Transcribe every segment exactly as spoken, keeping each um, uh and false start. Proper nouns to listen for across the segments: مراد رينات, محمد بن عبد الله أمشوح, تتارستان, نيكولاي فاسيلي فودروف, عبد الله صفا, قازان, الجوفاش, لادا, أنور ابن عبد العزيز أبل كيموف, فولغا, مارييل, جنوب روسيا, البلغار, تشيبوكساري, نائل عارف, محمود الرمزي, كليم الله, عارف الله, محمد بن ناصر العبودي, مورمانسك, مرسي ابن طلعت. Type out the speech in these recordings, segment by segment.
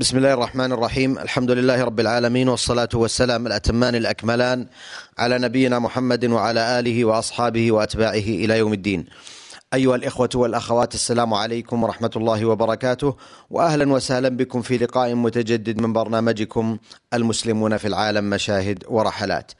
بسم الله الرحمن الرحيم. الحمد لله رب العالمين، والصلاة والسلام الأتمان الأكملان على نبينا محمد وعلى آله وأصحابه وأتباعه إلى يوم الدين. أيها الإخوة والأخوات، السلام عليكم ورحمة الله وبركاته، وأهلا وسهلا بكم في لقاء متجدد من برنامجكم المسلمون في العالم، مشاهد ورحلات.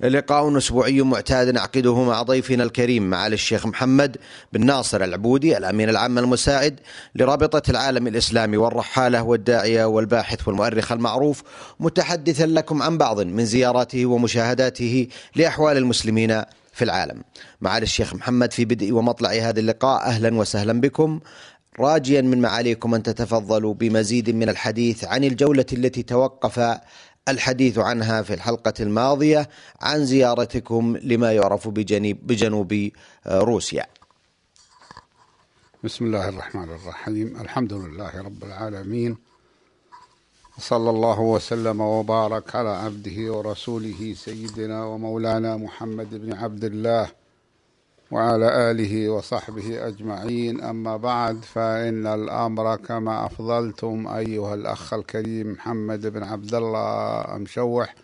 لقاء أسبوعي معتاد نعقده مع ضيفنا الكريم معالي الشيخ محمد بن ناصر العبودي، الأمين العام المساعد لرابطة العالم الإسلامي والرحالة والداعية والباحث والمؤرخ المعروف، متحدثا لكم عن بعض من زياراته ومشاهداته لأحوال المسلمين في العالم. معالي الشيخ محمد، في بدء ومطلع هذا اللقاء أهلا وسهلا بكم، راجيا من معاليكم أن تتفضلوا بمزيد من الحديث عن الجولة التي توقف الحديث عنها في الحلقة الماضية، عن زيارتكم لما يعرف بجنوب روسيا. بسم الله الرحمن الرحيم، الحمد لله رب العالمين، صلى الله وسلم وبارك على عبده ورسوله سيدنا ومولانا محمد بن عبد الله وعلى آله وصحبه أجمعين. أما بعد، فإن الأمر كما أفضلتم أيها الأخ الكريم محمد بن عبد الله أمشوح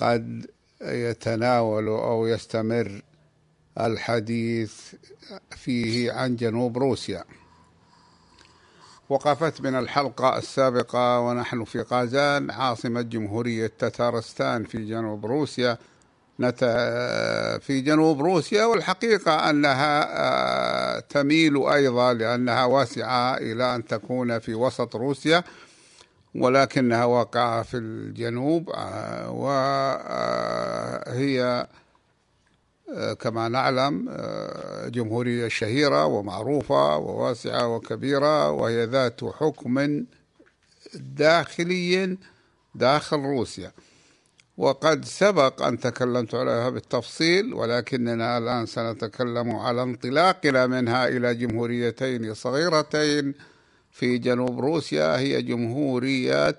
قد يتناول أو يستمر الحديث فيه عن جنوب روسيا. وقفت من الحلقة السابقة ونحن في قازان، عاصمة جمهورية تتارستان في جنوب روسيا، في جنوب روسيا، والحقيقة أنها تميل أيضا لأنها واسعة إلى أن تكون في وسط روسيا، ولكنها واقعة في الجنوب، وهي كما نعلم جمهورية شهيرة ومعروفة وواسعة وكبيرة، وهي ذات حكم داخلي داخل روسيا. وقد سبق أن تكلمت عليها بالتفصيل، ولكننا الآن سنتكلم على انطلاقنا منها إلى جمهوريتين صغيرتين في جنوب روسيا، هي جمهورية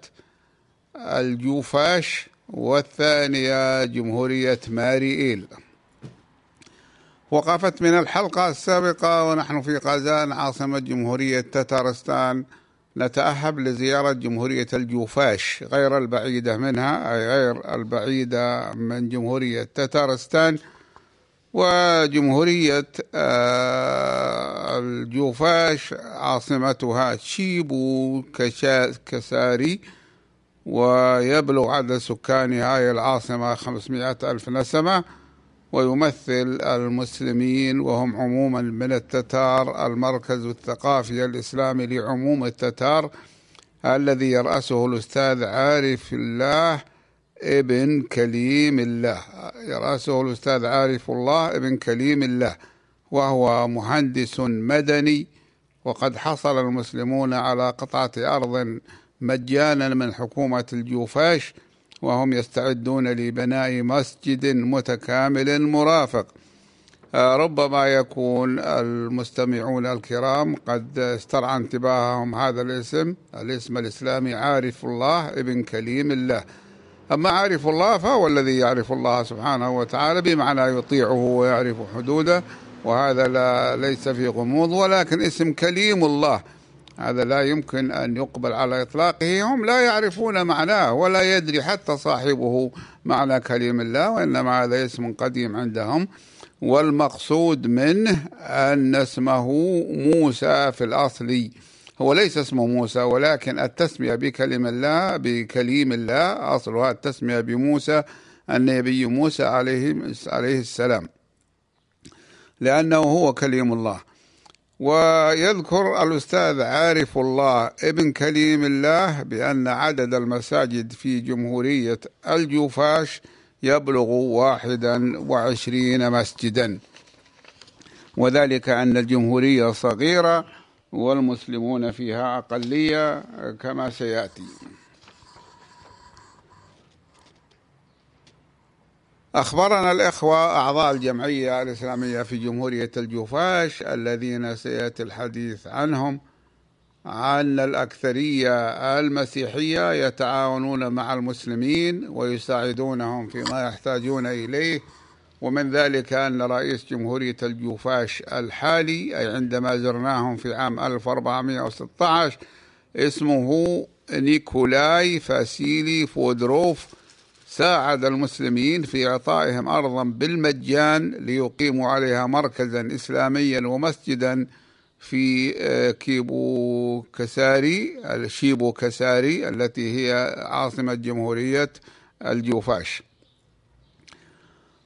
الجوفاش والثانية جمهورية مارييل. وقفت من الحلقة السابقة ونحن في قازان، عاصمة جمهورية تتارستان، نتأهب لزيارة جمهورية الجوفاش غير البعيدة منها، أي غير البعيدة من جمهورية تتارستان. وجمهورية الجوفاش عاصمتها تشيبوكساري، ويبلغ عدد سكانها هي العاصمة خمسمائة ألف نسمة، ويمثل المسلمين وهم عموما من التتار المركز الثقافي الإسلامي لعموم التتار الذي يرأسه الأستاذ عارف الله ابن كليم الله يرأسه الأستاذ عارف الله ابن كليم الله وهو مهندس مدني. وقد حصل المسلمون على قطعة أرض مجانا من حكومة الجوفاش، وهم يستعدون لبناء مسجد متكامل مرافق. ربما يكون المستمعون الكرام قد استرعى انتباههم هذا الاسم الاسم الإسلامي عارف الله ابن كليم الله. أما عارف الله فهو الذي يعرف الله سبحانه وتعالى، بمعنى يطيعه ويعرف حدوده، وهذا لا ليس في غموض. ولكن اسم كليم الله هذا لا يمكن أن يقبل على إطلاقه، هم لا يعرفون معناه ولا يدري حتى صاحبه معنى كليم الله، وإنما هذا اسم قديم عندهم، والمقصود منه أن اسمه موسى في الأصل. هو ليس اسمه موسى، ولكن التسمية بكليم الله بكليم الله أصلها التسمية بموسى، النبي موسى عليه السلام، لأنه هو كليم الله. ويذكر الأستاذ عارف الله ابن كليم الله بأن عدد المساجد في جمهورية الجوفاش يبلغ واحدا وعشرين مسجدا، وذلك أن الجمهورية صغيرة والمسلمون فيها أقلية كما سيأتي. أخبرنا الإخوة أعضاء الجمعية الإسلامية في جمهورية الجوفاش الذين سيأتي الحديث عنهم عن الأكثرية المسيحية يتعاونون مع المسلمين ويساعدونهم فيما يحتاجون إليه، ومن ذلك أن رئيس جمهورية الجوفاش الحالي، أي عندما زرناهم في عام ألف وأربعمائة وستة عشر، اسمه نيكولاي فاسيلي فودروف ساعد المسلمين في إعطائهم أرضا بالمجان ليقيموا عليها مركزا إسلاميا ومسجدا في كيبوكساري الشيبوكساري التي هي عاصمة جمهورية الجوفاش.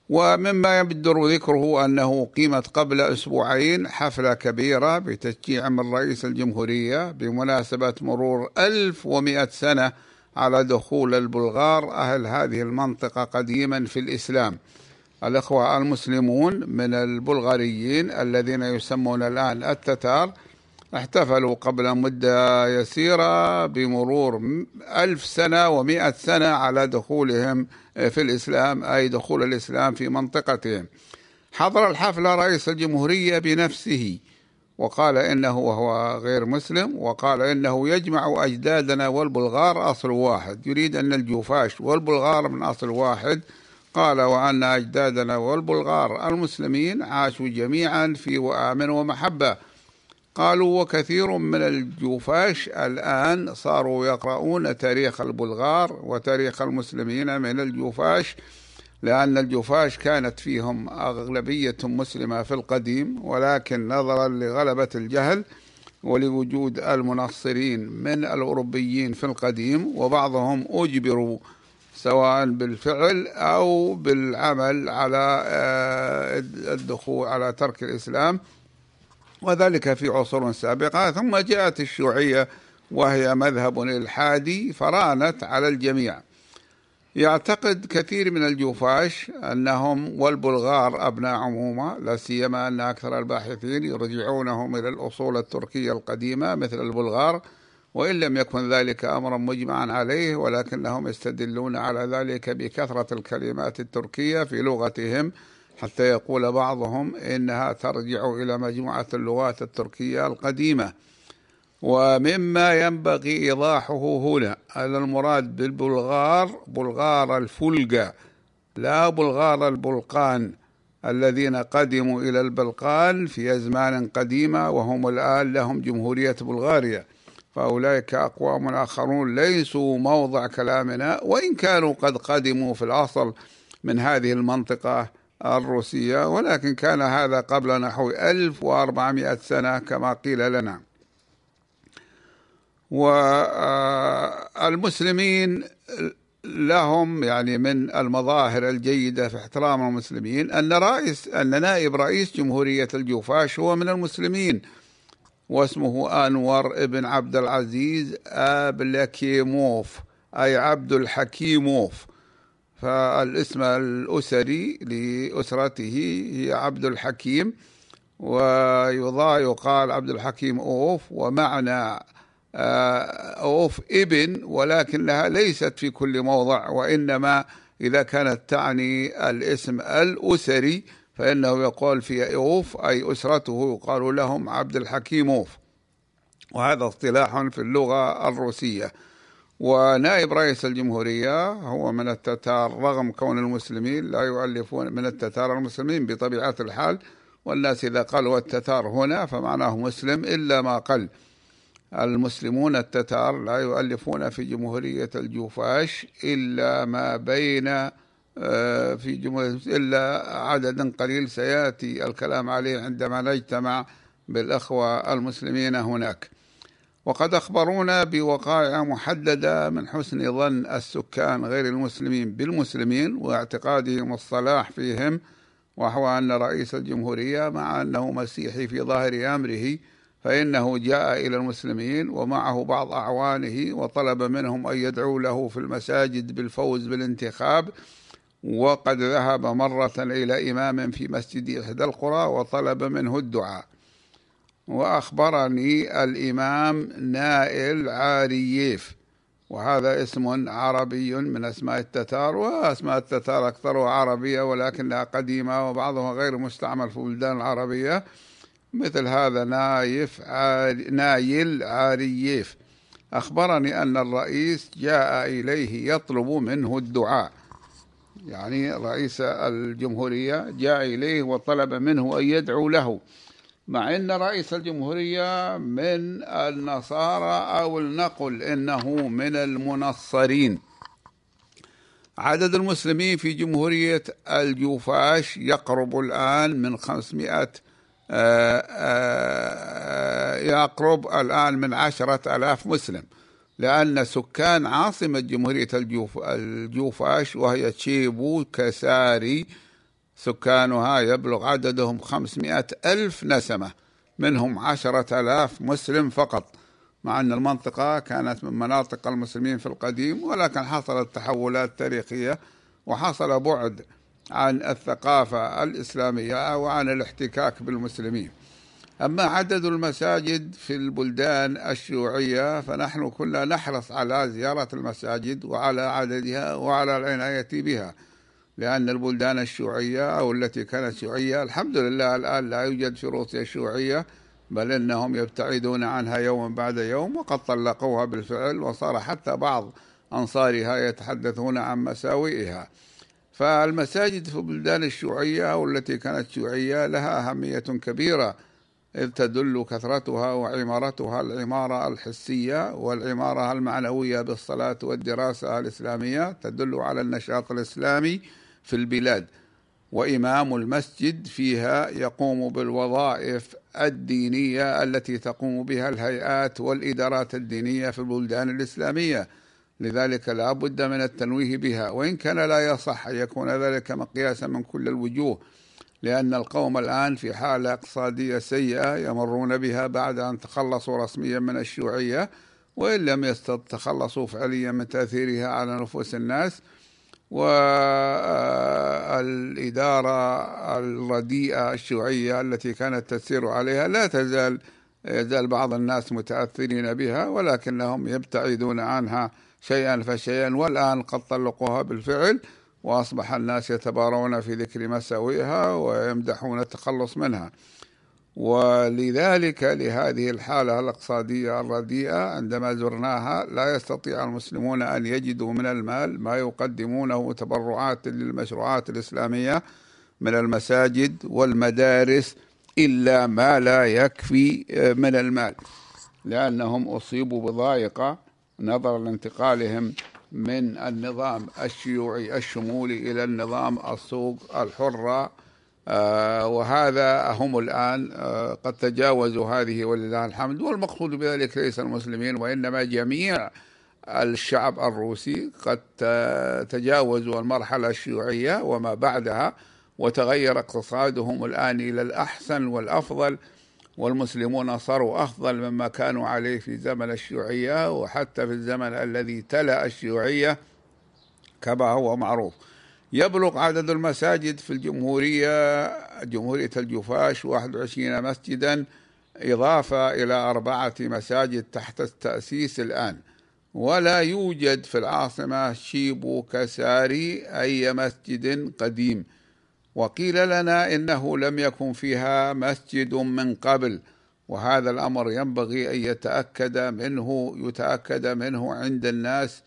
ومما يبدر ذكره أنه قيمت قبل أسبوعين حفلة كبيرة بتشجيع من رئيس الجمهورية بمناسبة مرور ألف ومئة سنة على دخول البلغار أهل هذه المنطقة قديما في الإسلام. الأخوة المسلمون من البلغاريين الذين يسمون الآن التتار احتفلوا قبل مدة يسيرة بمرور ألف سنة ومئة سنة على دخولهم في الإسلام، أي دخول الإسلام في منطقتهم. حضر الحفلة رئيس الجمهورية بنفسه وقال إنه وهو غير مسلم، وقال إنه يجمع أجدادنا والبلغار أصل واحد، يريد أن الجوفاش والبلغار من أصل واحد. قال وأن أجدادنا والبلغار المسلمين عاشوا جميعا في وآمن ومحبة. قالوا وكثير من الجوفاش الآن صاروا يقرؤون تاريخ البلغار وتاريخ المسلمين من الجوفاش، لأن الجوفاش كانت فيهم أغلبية مسلمة في القديم، ولكن نظرا لغلبة الجهل ولوجود المنصرين من الأوروبيين في القديم وبعضهم أجبروا سواء بالفعل أو بالعمل على الدخول على ترك الإسلام، وذلك في عصور سابقة. ثم جاءت الشيوعية وهي مذهب إلحادي فرانت على الجميع. يعتقد كثير من الجوفاش أنهم والبلغار أبناء عمومة، لا سيما أن أكثر الباحثين يرجعونهم إلى الأصول التركية القديمة مثل البلغار، وإن لم يكن ذلك أمرا مجمعا عليه، ولكنهم يستدلون على ذلك بكثرة الكلمات التركية في لغتهم، حتى يقول بعضهم إنها ترجع إلى مجموعة اللغات التركية القديمة. ومما ينبغي إيضاحه هنا أن المراد بالبلغار بلغار الفلقة لا بلغار البلقان الذين قدموا إلى البلقان في أزمان قديمة وهم الآن لهم جمهورية بلغاريا، فأولئك أقوام آخرون ليسوا موضع كلامنا، وإن كانوا قد قدموا في الأصل من هذه المنطقة الروسية، ولكن كان هذا قبل نحو ألف وأربعمئة سنة كما قيل لنا. والمسلمين لهم يعني من المظاهر الجيدة في احترام المسلمين أن رئيس أن نائب رئيس جمهورية الجوفاش هو من المسلمين، واسمه أنور ابن عبد العزيز أبل كيموف، أي عبد الحكيموف، فالاسم الأسري لأسرته هي عبد الحكيم، ويقال عبد الحكيم أوف، ومعنى أوف ابن، ولكنها ليست في كل موضع، وإنما إذا كانت تعني الاسم الأسري فإنه يقال في أوف أي أسرته يقال لهم عبد الحكيم أوف، وهذا اصطلاح في اللغة الروسية. ونائب رئيس الجمهورية هو من التتار، رغم كون المسلمين لا يؤلفون من التتار المسلمين بطبيعة الحال، والناس إذا قالوا التتار هنا فمعناه مسلم إلا ما قل. المسلمون التتار لا يؤلفون في جمهورية الجوفاش إلا ما بين في جمهورية إلا عدد قليل سيأتي الكلام عليه عندما نجتمع بالأخوة المسلمين هناك. وقد أخبرونا بوقائع محددة من حسن ظن السكان غير المسلمين بالمسلمين واعتقادهم الصلاح فيهم، وهو أن رئيس الجمهورية مع أنه مسيحي في ظاهر أمره فإنه جاء إلى المسلمين ومعه بعض أعوانه وطلب منهم أن يدعوا له في المساجد بالفوز بالانتخاب، وقد ذهب مرة إلى إمام في مسجد إحدى القرى وطلب منه الدعاء. وأخبرني الإمام نائل عارف، وهذا اسم عربي من أسماء التتار، وأسماء التتار أكثرها عربية ولكنها قديمة وبعضها غير مستعمل في البلدان العربية، مثل هذا نايف عار... نايل عارف. أخبرني أن الرئيس جاء إليه يطلب منه الدعاء، يعني رئيس الجمهورية جاء إليه وطلب منه أن يدعو له، مع أن رئيس الجمهورية من النصارى أو لنقل إنه من المنصرين. عدد المسلمين في جمهورية الجوفاش يقرب الآن من خمسمائة آآ آآ يقرب الآن من عشرة آلاف مسلم، لأن سكان عاصمة جمهورية الجوف الجوفاش وهي تشيبوكساري سكانها يبلغ عددهم خمسمائة ألف نسمة، منهم عشرة آلاف مسلم فقط، مع أن المنطقة كانت من مناطق المسلمين في القديم، ولكن حصلت تحولات تاريخية وحصل بعد عن الثقافة الإسلامية وعن الاحتكاك بالمسلمين. أما عدد المساجد في البلدان الشيوعية فنحن كنا نحرص على زيارة المساجد وعلى عددها وعلى العناية بها، لأن البلدان الشيوعية أو التي كانت شيوعية الحمد لله الآن لا يوجد في روسيا شيوعية، بل إنهم يبتعدون عنها يوم بعد يوم، وقد طلقوها بالفعل، وصار حتى بعض أنصارها يتحدثون عن مساوئها. فالمساجد في البلدان الشيوعية أو التي كانت شيوعية لها أهمية كبيرة، إذ تدل كثرتها وعمارتها العمارة الحسية والعمارة المعنوية بالصلاة والدراسة الإسلامية، تدل على النشاط الإسلامي في البلاد. وإمام المسجد فيها يقوم بالوظائف الدينية التي تقوم بها الهيئات والإدارات الدينية في البلدان الإسلامية، لذلك لا بد من التنويه بها، وإن كان لا يصح أن يكون ذلك مقياسا من كل الوجوه، لأن القوم الآن في حالة اقتصادية سيئة يمرون بها بعد أن تخلصوا رسميا من الشيوعية، وإن لم يتخلصوا فعليا من تأثيرها على نفوس الناس، والإدارة الرديئة الشيوعية التي كانت تسير عليها لا تزال يزال بعض الناس متأثرين بها، ولكنهم يبتعدون عنها شيئا فشيئا، والآن قد طلقوها بالفعل، وأصبح الناس يتبارون في ذكر مساوئها ويمدحون التخلص منها. ولذلك لهذه الحالة الاقتصادية الرديئة عندما زرناها لا يستطيع المسلمون أن يجدوا من المال ما يقدمونه تبرعات للمشروعات الإسلامية من المساجد والمدارس إلا ما لا يكفي من المال، لأنهم أصيبوا بضائقة نظرا لانتقالهم من النظام الشيوعي الشمولي إلى النظام السوق الحرة، وهذا هم الآن قد تجاوزوا هذه ولله الحمد. والمقصود بذلك ليس المسلمين وإنما جميع الشعب الروسي قد تجاوزوا المرحلة الشيوعية وما بعدها، وتغير اقتصادهم الآن إلى الأحسن والأفضل، والمسلمون صاروا أفضل مما كانوا عليه في زمن الشيوعية وحتى في الزمن الذي تلا الشيوعية كما هو معروف. يبلغ عدد المساجد في الجمهورية جمهورية الجوفاش واحد وعشرين مسجدا، إضافة إلى أربعة مساجد تحت التأسيس الآن. ولا يوجد في العاصمة تشيبوكساري أي مسجد قديم، وقيل لنا إنه لم يكن فيها مسجد من قبل، وهذا الأمر ينبغي أن يتأكد منه يتأكد منه عند الناس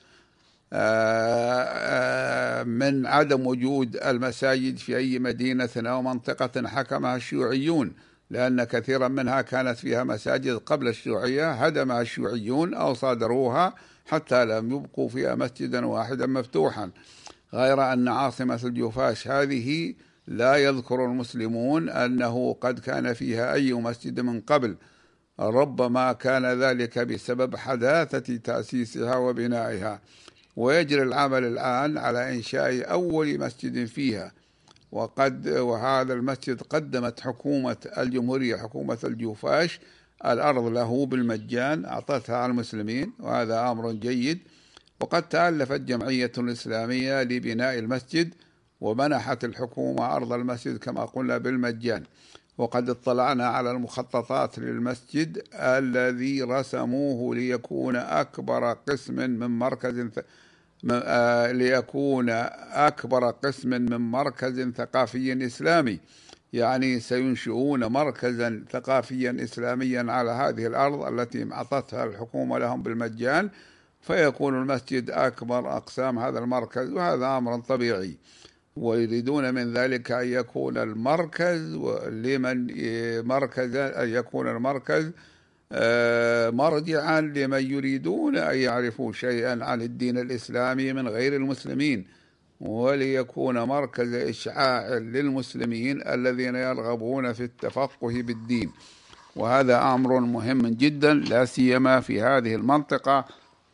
من عدم وجود المساجد في أي مدينة أو منطقة حكمها الشيوعيون، لأن كثيرا منها كانت فيها مساجد قبل الشيوعية هدمها الشيوعيون أو صادروها حتى لم يبقوا فيها مسجدا واحدا مفتوحا. غير أن عاصمة الجوفاش هذه لا يذكر المسلمون أنه قد كان فيها أي مسجد من قبل، ربما كان ذلك بسبب حداثة تأسيسها وبنائها. ويجري العمل الآن على إنشاء أول مسجد فيها، وقد وهذا المسجد قدمت حكومة الجمهورية حكومة الجوفاش الأرض له بالمجان، أعطتها على المسلمين، وهذا أمر جيد. وقد تألفت جمعية إسلامية لبناء المسجد، ومنحت الحكومة أرض المسجد كما قلنا بالمجان. وقد اطلعنا على المخططات للمسجد الذي رسموه ليكون أكبر قسم من مركز ليكون أكبر قسم من مركز ثقافي إسلامي، يعني سينشئون مركزا ثقافيا إسلاميا على هذه الأرض التي أعطتها الحكومة لهم بالمجان، فيكون المسجد أكبر أقسام هذا المركز، وهذا أمر طبيعي. ويريدون من ذلك أن يكون المركز لمن مركز أن يكون المركز مرجعا لمن يريدون أن يعرفوا شيئا عن الدين الإسلامي من غير المسلمين، وليكون مركز إشعاع للمسلمين الذين يرغبون في التفقه بالدين. وهذا أمر مهم جدا، لا سيما في هذه المنطقة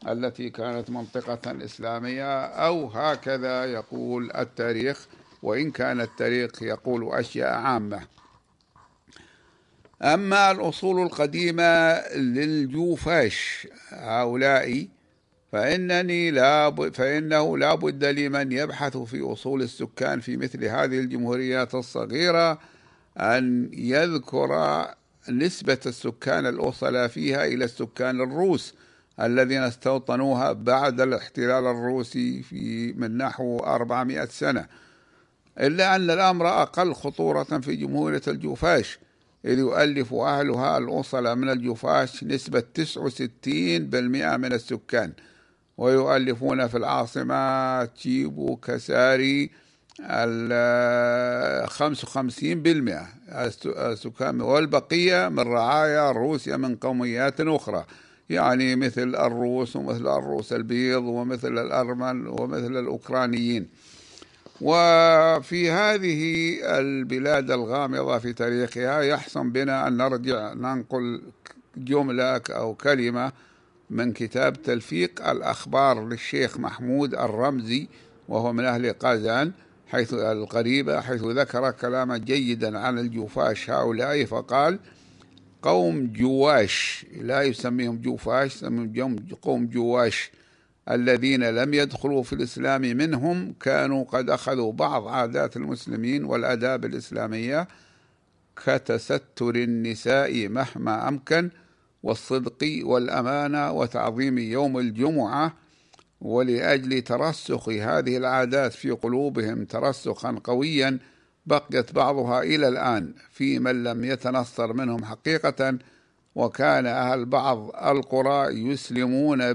التي كانت منطقة إسلامية، أو هكذا يقول التاريخ، وإن كان التاريخ يقول أشياء عامة. أما الأصول القديمة للجوفاش هؤلاء فإنني لا فإنه لا بد لمن يبحث في أصول السكان في مثل هذه الجمهوريات الصغيرة أن يذكر نسبة السكان الأصل فيها إلى السكان الروس الذين استوطنوها بعد الاحتلال الروسي في من نحو أربعمائة سنة، إلا أن الأمر أقل خطورة في جمهورية الجوفاش، إذ يؤلف أهلها الأصل من الجوفاش نسبة تسعة وستين بالمئة من السكان، ويؤلفون في العاصمة تشيبوكساري خمسة وخمسين بالمئة السكان، والبقية من رعايا روسيا من قوميات أخرى، يعني مثل الروس ومثل الروس البيض ومثل الأرمن ومثل الأوكرانيين. وفي هذه البلاد الغامضة في تاريخها يحسن بنا أن نرجع ننقل جملة أو كلمة من كتاب تلفيق الأخبار للشيخ محمود الرمزي، وهو من أهل قازان حيث القريبة، حيث ذكر كلاما جيدا عن الجوفاش هؤلاء، فقال: قوم جواش، لا يسميهم جوفاش، يسميهم قوم جواش، الذين لم يدخلوا في الإسلام منهم كانوا قد أخذوا بعض عادات المسلمين والآداب الإسلامية كتستر النساء مهما أمكن، والصدق والأمانة، وتعظيم يوم الجمعة، ولأجل ترسخ هذه العادات في قلوبهم ترسخا قويا بقيت بعضها إلى الآن في من لم يتنصر منهم حقيقة، وكان أهل بعض القرى يسلمون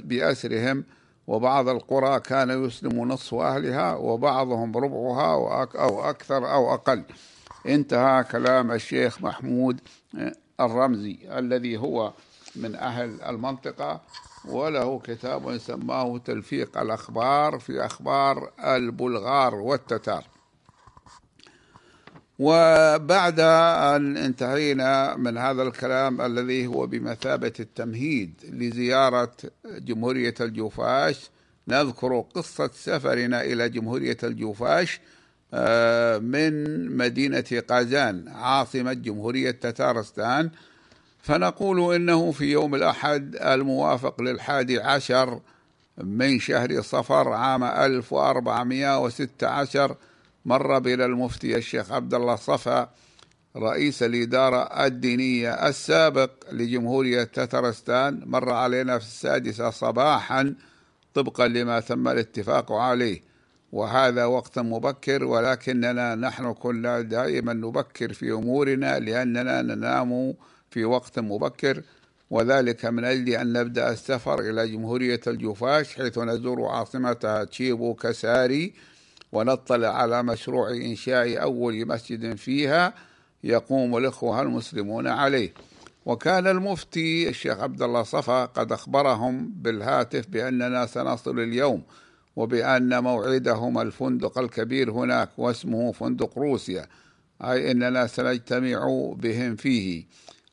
بأسرهم، وبعض القرى كان يسلم نصف أهلها وبعضهم ربعها أو أكثر أو أقل. انتهى كلام الشيخ محمود الرمزي الذي هو من أهل المنطقة، وله كتاب سماه تلفيق الأخبار في أخبار البلغار والتتار. وبعد أن انتهينا من هذا الكلام الذي هو بمثابة التمهيد لزيارة جمهورية الجوفاش، نذكر قصة سفرنا إلى جمهورية الجوفاش من مدينة قازان عاصمة جمهورية تتارستان. فنقول إنه في يوم الأحد الموافق للحادي عشر من شهر صفر عام ألف وأربعمائة وستة عشر مر بنا المفتي الشيخ عبد الله صفا رئيس الإدارة الدينية السابق لجمهورية تتارستان، مر علينا في السادسة صباحا طبقا لما تم الاتفاق عليه، وهذا وقت مبكر، ولكننا نحن كنا دائما نبكر في أمورنا لأننا ننام في وقت مبكر، وذلك من أجل أن نبدأ السفر إلى جمهورية الجوفاش حيث نزور عاصمتها تشيبوكساري، ونطلع على مشروع إنشاء أول مسجد فيها يقوم الإخوة المسلمون عليه. وكان المفتي الشيخ عبد الله صفا قد أخبرهم بالهاتف بأننا سنصل اليوم، وبأن موعدهم الفندق الكبير هناك واسمه فندق روسيا، أي أننا سنجتمع بهم فيه.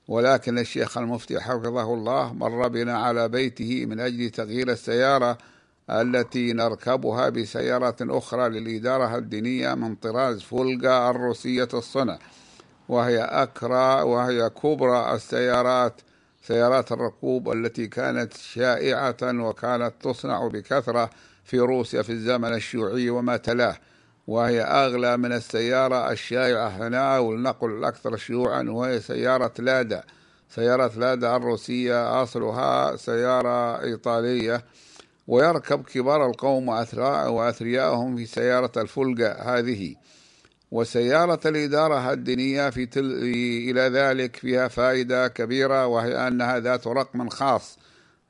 ولكن الشيخ المفتي حفظه الله مر بنا على بيته من أجل تغيير السيارة التي نركبها بسيارة أخرى للإدارة الدينية من طراز فولغا الروسية الصنع، وهي أكرى وهي كبرى السيارات، سيارات الركوب التي كانت شائعة وكانت تصنع بكثرة في روسيا في الزمن الشيوعي وما تلاه، وهي أغلى من السيارة الشائعة هنا ولنقل الأكثر شيوعا، وهي سيارة لادا. سيارة لادا الروسية أصلها سيارة إيطالية، ويركب كبار القوم وأثرياءهم في سيارة الفولغا هذه. وسيارة الإدارة الدينية في تل... إلى ذلك فيها فائدة كبيرة، وهي أنها ذات رقم خاص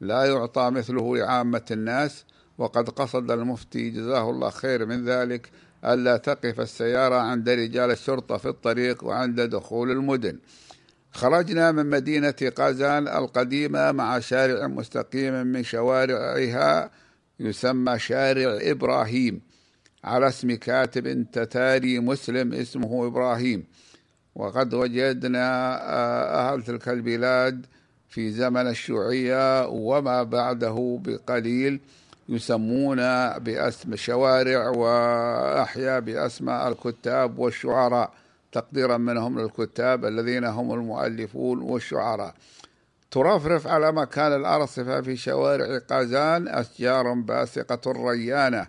لا يعطى مثله لعامة الناس، وقد قصد المفتي جزاه الله خير من ذلك ألا تقف السيارة عند رجال الشرطة في الطريق وعند دخول المدن. خرجنا من مدينة قازان القديمة مع شارع مستقيم من شوارعها يسمى شارع إبراهيم على اسم كاتب تتاري مسلم اسمه إبراهيم، وقد وجدنا أهل تلك البلاد في زمن الشيوعية وما بعده بقليل يسمون باسم الشوارع وأحيا بأسماء الكتاب والشعراء، تقديرا منهم للكتاب الذين هم المؤلفون والشعراء. ترفرف على مكان الأرصفة في شوارع قازان أشجار باسقة الريانة،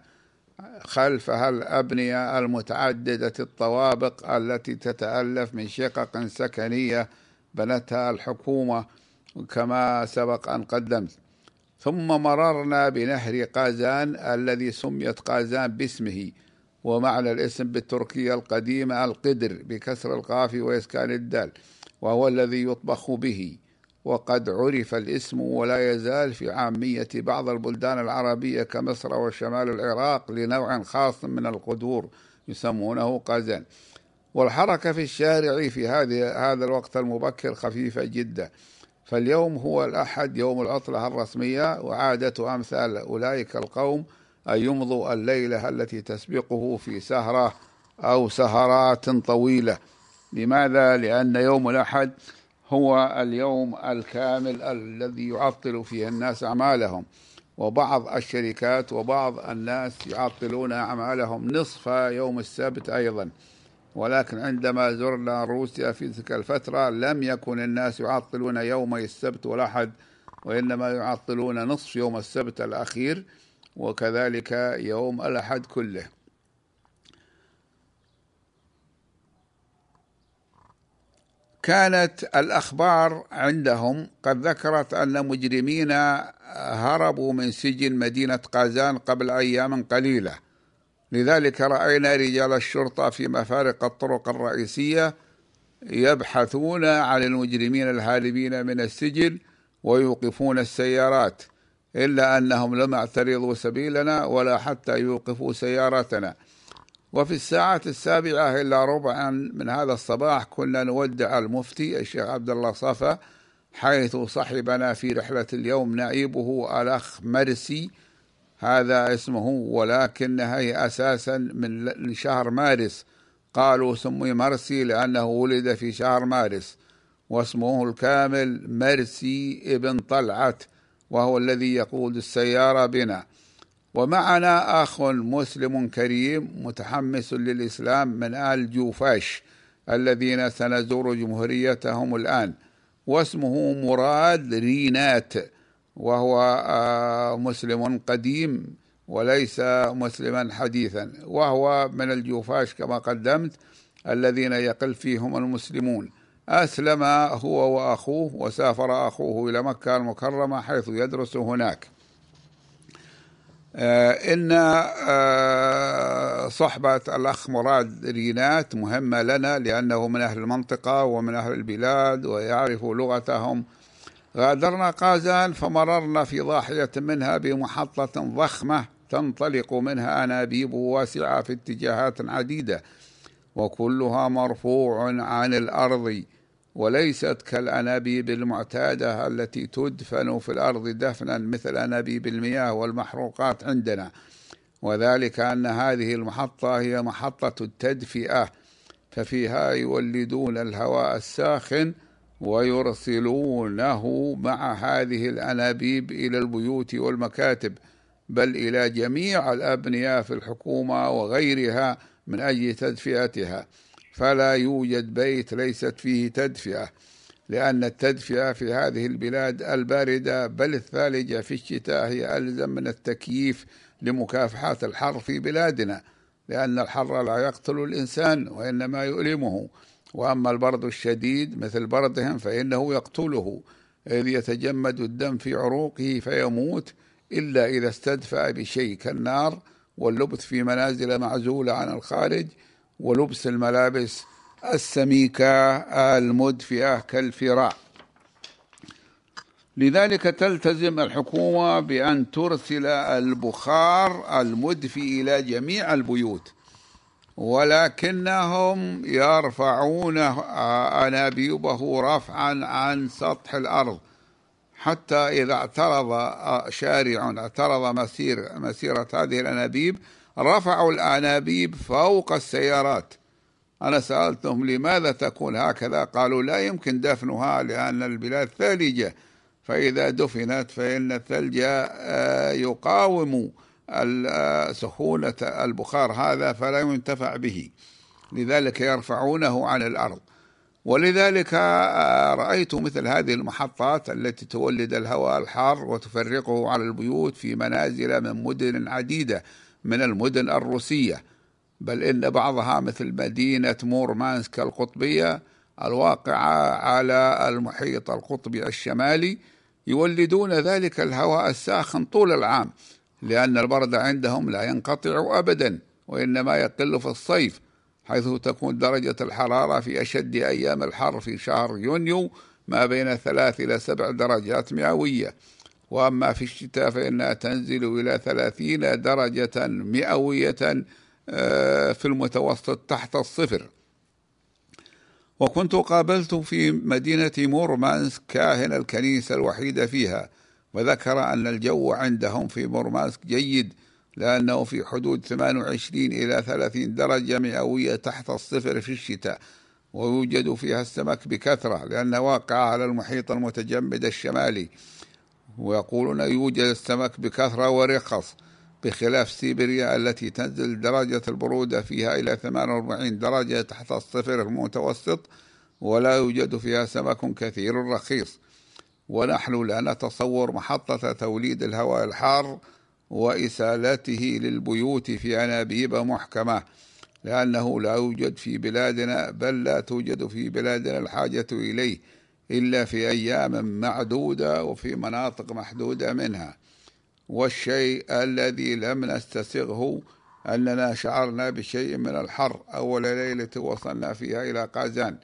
خلفها الأبنية المتعددة الطوابق التي تتألف من شقق سكنية بنتها الحكومة كما سبق أن قدمت. ثم مررنا بنهر قازان الذي سميت قازان باسمه، ومعنى الاسم بالتركية القديمة القدر بكسر القاف وإسكان الدال، وهو الذي يطبخ به، وقد عرف الاسم ولا يزال في عامية بعض البلدان العربية كمصر وشمال العراق لنوع خاص من القدور يسمونه قازان. والحركة في الشارع في هذه هذا الوقت المبكر خفيفة جدا، فاليوم هو الأحد يوم العطلة الرسمية، وعادة أمثال أولئك القوم أن يمضوا الليلة التي تسبقه في سهرة أو سهرات طويلة. لماذا؟ لأن يوم الأحد هو اليوم الكامل الذي يعطل فيه الناس أعمالهم، وبعض الشركات وبعض الناس يعطلون أعمالهم نصف يوم السبت أيضا. ولكن عندما زرنا روسيا في تلك الفترة لم يكن الناس يعطلون يومي السبت والأحد، وإنما يعطلون نصف يوم السبت الأخير وكذلك يوم الأحد كله. كانت الأخبار عندهم قد ذكرت أن مجرمين هربوا من سجن مدينة قازان قبل أيام قليلة، لذلك رأينا رجال الشرطة في مفارق الطرق الرئيسية يبحثون عن المجرمين الهاربين من السجن ويوقفون السيارات، إلا أنهم لم يعترضوا سبيلنا ولا حتى يوقفوا سيارتنا. وفي الساعة السابعة إلا ربعا من هذا الصباح كنا نودع المفتي الشيخ عبد الله صفا، حيث صحبنا في رحلة اليوم نائبه الأخ مرسي، هذا اسمه ولكن هي أساسا من شهر مارس، قالوا سمي مرسي لأنه ولد في شهر مارس، واسمه الكامل مرسي ابن طلعت، وهو الذي يقود السيارة بنا. ومعنا أخ مسلم كريم متحمس للإسلام من آل الجوفاش الذين سنزور جمهوريتهم الآن، واسمه مراد رينات، وهو مسلم قديم وليس مسلما حديثا، وهو من الجوفاش كما قدمت الذين يقل فيهم المسلمون. أسلم هو وأخوه، وسافر أخوه إلى مكة المكرمة حيث يدرس هناك. إن صحبة الأخ مراد رينات مهمة لنا لأنه من أهل المنطقة ومن أهل البلاد ويعرف لغتهم. غادرنا قازان فمررنا في ضاحية منها بمحطة ضخمة تنطلق منها أنابيب واسعة في اتجاهات عديدة، وكلها مرفوع عن الأرض وليست كالأنابيب المعتادة التي تدفن في الأرض دفنا مثل أنابيب المياه والمحروقات عندنا، وذلك أن هذه المحطة هي محطة التدفئة، ففيها يولدون الهواء الساخن ويرسلونه مع هذه الأنابيب إلى البيوت والمكاتب، بل إلى جميع الأبنية في الحكومة وغيرها من أجل تدفئتها، فلا يوجد بيت ليست فيه تدفئة، لأن التدفئة في هذه البلاد الباردة بل الثالجة في الشتاء هي ألزم من التكييف لمكافحة الحر في بلادنا، لأن الحر لا يقتل الإنسان وإنما يؤلمه، وأما البرد الشديد مثل بردهم فإنه يقتله، إذ يتجمد الدم في عروقه فيموت، إلا إذا استدفأ بشيء كالنار واللبث في منازل معزولة عن الخارج ولبس الملابس السميكة المدفئة كالفراء. لذلك تلتزم الحكومة بأن ترسل البخار المدفئ إلى جميع البيوت، ولكنهم يرفعون أنابيبه رفعا عن سطح الأرض، حتى إذا اعترض شارع اعترض مسير مسيرة هذه الأنابيب رفعوا الأنابيب فوق السيارات. أنا سألتهم لماذا تكون هكذا؟ قالوا لا يمكن دفنها لأن البلاد ثلجة، فإذا دفنت فإن الثلج يقاوم سخونة البخار هذا فلا ينتفع به، لذلك يرفعونه عن الأرض. ولذلك رأيت مثل هذه المحطات التي تولد الهواء الحار وتفرقه على البيوت في منازل من مدن عديدة من المدن الروسية، بل إن بعضها مثل مدينة مورمانسك القطبية الواقعة على المحيط القطبي الشمالي يولدون ذلك الهواء الساخن طول العام، لأن البرد عندهم لا ينقطع أبدا، وإنما يقل في الصيف حيث تكون درجة الحرارة في أشد أيام الحر في شهر يونيو ما بين ثلاث إلى سبع درجات مئوية، وأما في الشتاء فإنها تنزل إلى ثلاثين درجة مئوية في المتوسط تحت الصفر. وكنت قابلت في مدينة مورمانسك كاهن الكنيسة الوحيدة فيها، وذكر أن الجو عندهم في مورمانسك جيد لأنه في حدود ثمانية وعشرين إلى ثلاثين درجة مئوية تحت الصفر في الشتاء، ويوجد فيها السمك بكثرة لأنه واقع على المحيط المتجمد الشمالي، ويقولون يوجد السمك بكثرة ورخص، بخلاف سيبيريا التي تنزل درجة البرودة فيها إلى ثمانية وأربعين درجة تحت الصفر المتوسط ولا يوجد فيها سمك كثير رخيص. ونحن لا نتصور محطة توليد الهواء الحار وإسالته للبيوت في أنابيب محكمة، لأنه لا يوجد في بلادنا، بل لا توجد في بلادنا الحاجة إليه إلا في أيام معدودة وفي مناطق محدودة منها. والشيء الذي لم نستسغه أننا شعرنا بشيء من الحر أول ليلة وصلنا فيها إلى قازان،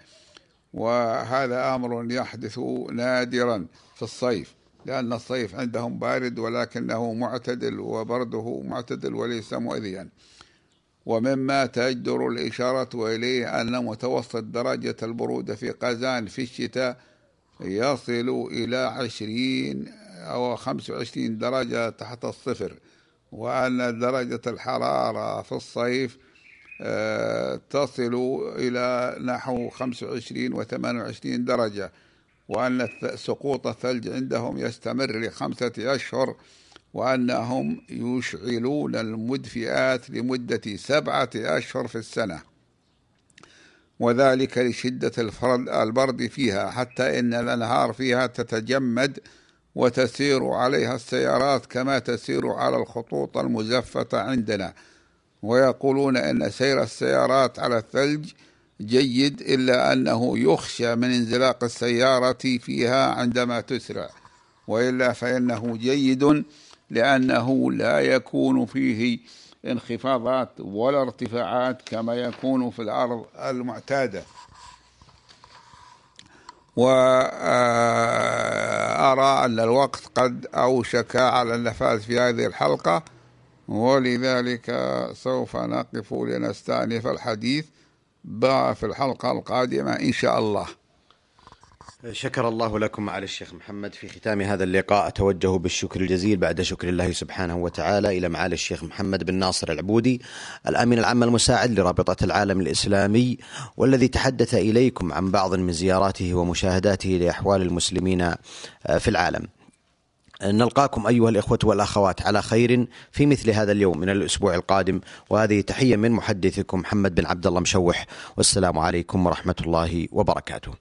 وهذا أمر يحدث نادرا في الصيف، لأن الصيف عندهم بارد ولكنه معتدل، وبرده معتدل وليس مؤذيا. ومما تجدر الإشارة إليه أن متوسط درجة البرودة في قازان في الشتاء يصل إلى عشرين أو خمسة وعشرين درجة تحت الصفر، وأن درجة الحرارة في الصيف تصل إلى نحو خمسة وعشرين وثمان وعشرين درجة، وأن سقوط الثلج عندهم يستمر لخمسة أشهر، وأنهم يشعلون المدفئات لمدة سبعة أشهر في السنة، وذلك لشدة البرد فيها، حتى إن الأنهار فيها تتجمد وتسير عليها السيارات كما تسير على الخطوط المزفتة عندنا. ويقولون إن سير السيارات على الثلج جيد، إلا أنه يخشى من انزلاق السيارة فيها عندما تسرع، وإلا فإنه جيد لأنه لا يكون فيه انخفاضات ولا ارتفاعات كما يكون في الأرض المعتادة. وأرى أن الوقت قد أوشك على النفاذ في هذه الحلقة، ولذلك سوف نقف لنستأنف الحديث بقى في الحلقة القادمة إن شاء الله. شكر الله لكم معالي الشيخ محمد. في ختام هذا اللقاء أتوجه بالشكر الجزيل بعد شكر الله سبحانه وتعالى إلى معالي الشيخ محمد بن ناصر العبودي الأمين العام المساعد لرابطة العالم الإسلامي، والذي تحدث إليكم عن بعض من زياراته ومشاهداته لأحوال المسلمين في العالم. نلقاكم أيها الإخوة والأخوات على خير في مثل هذا اليوم من الأسبوع القادم، وهذه تحية من محدثكم محمد بن عبد الله أمشوح، والسلام عليكم ورحمة الله وبركاته.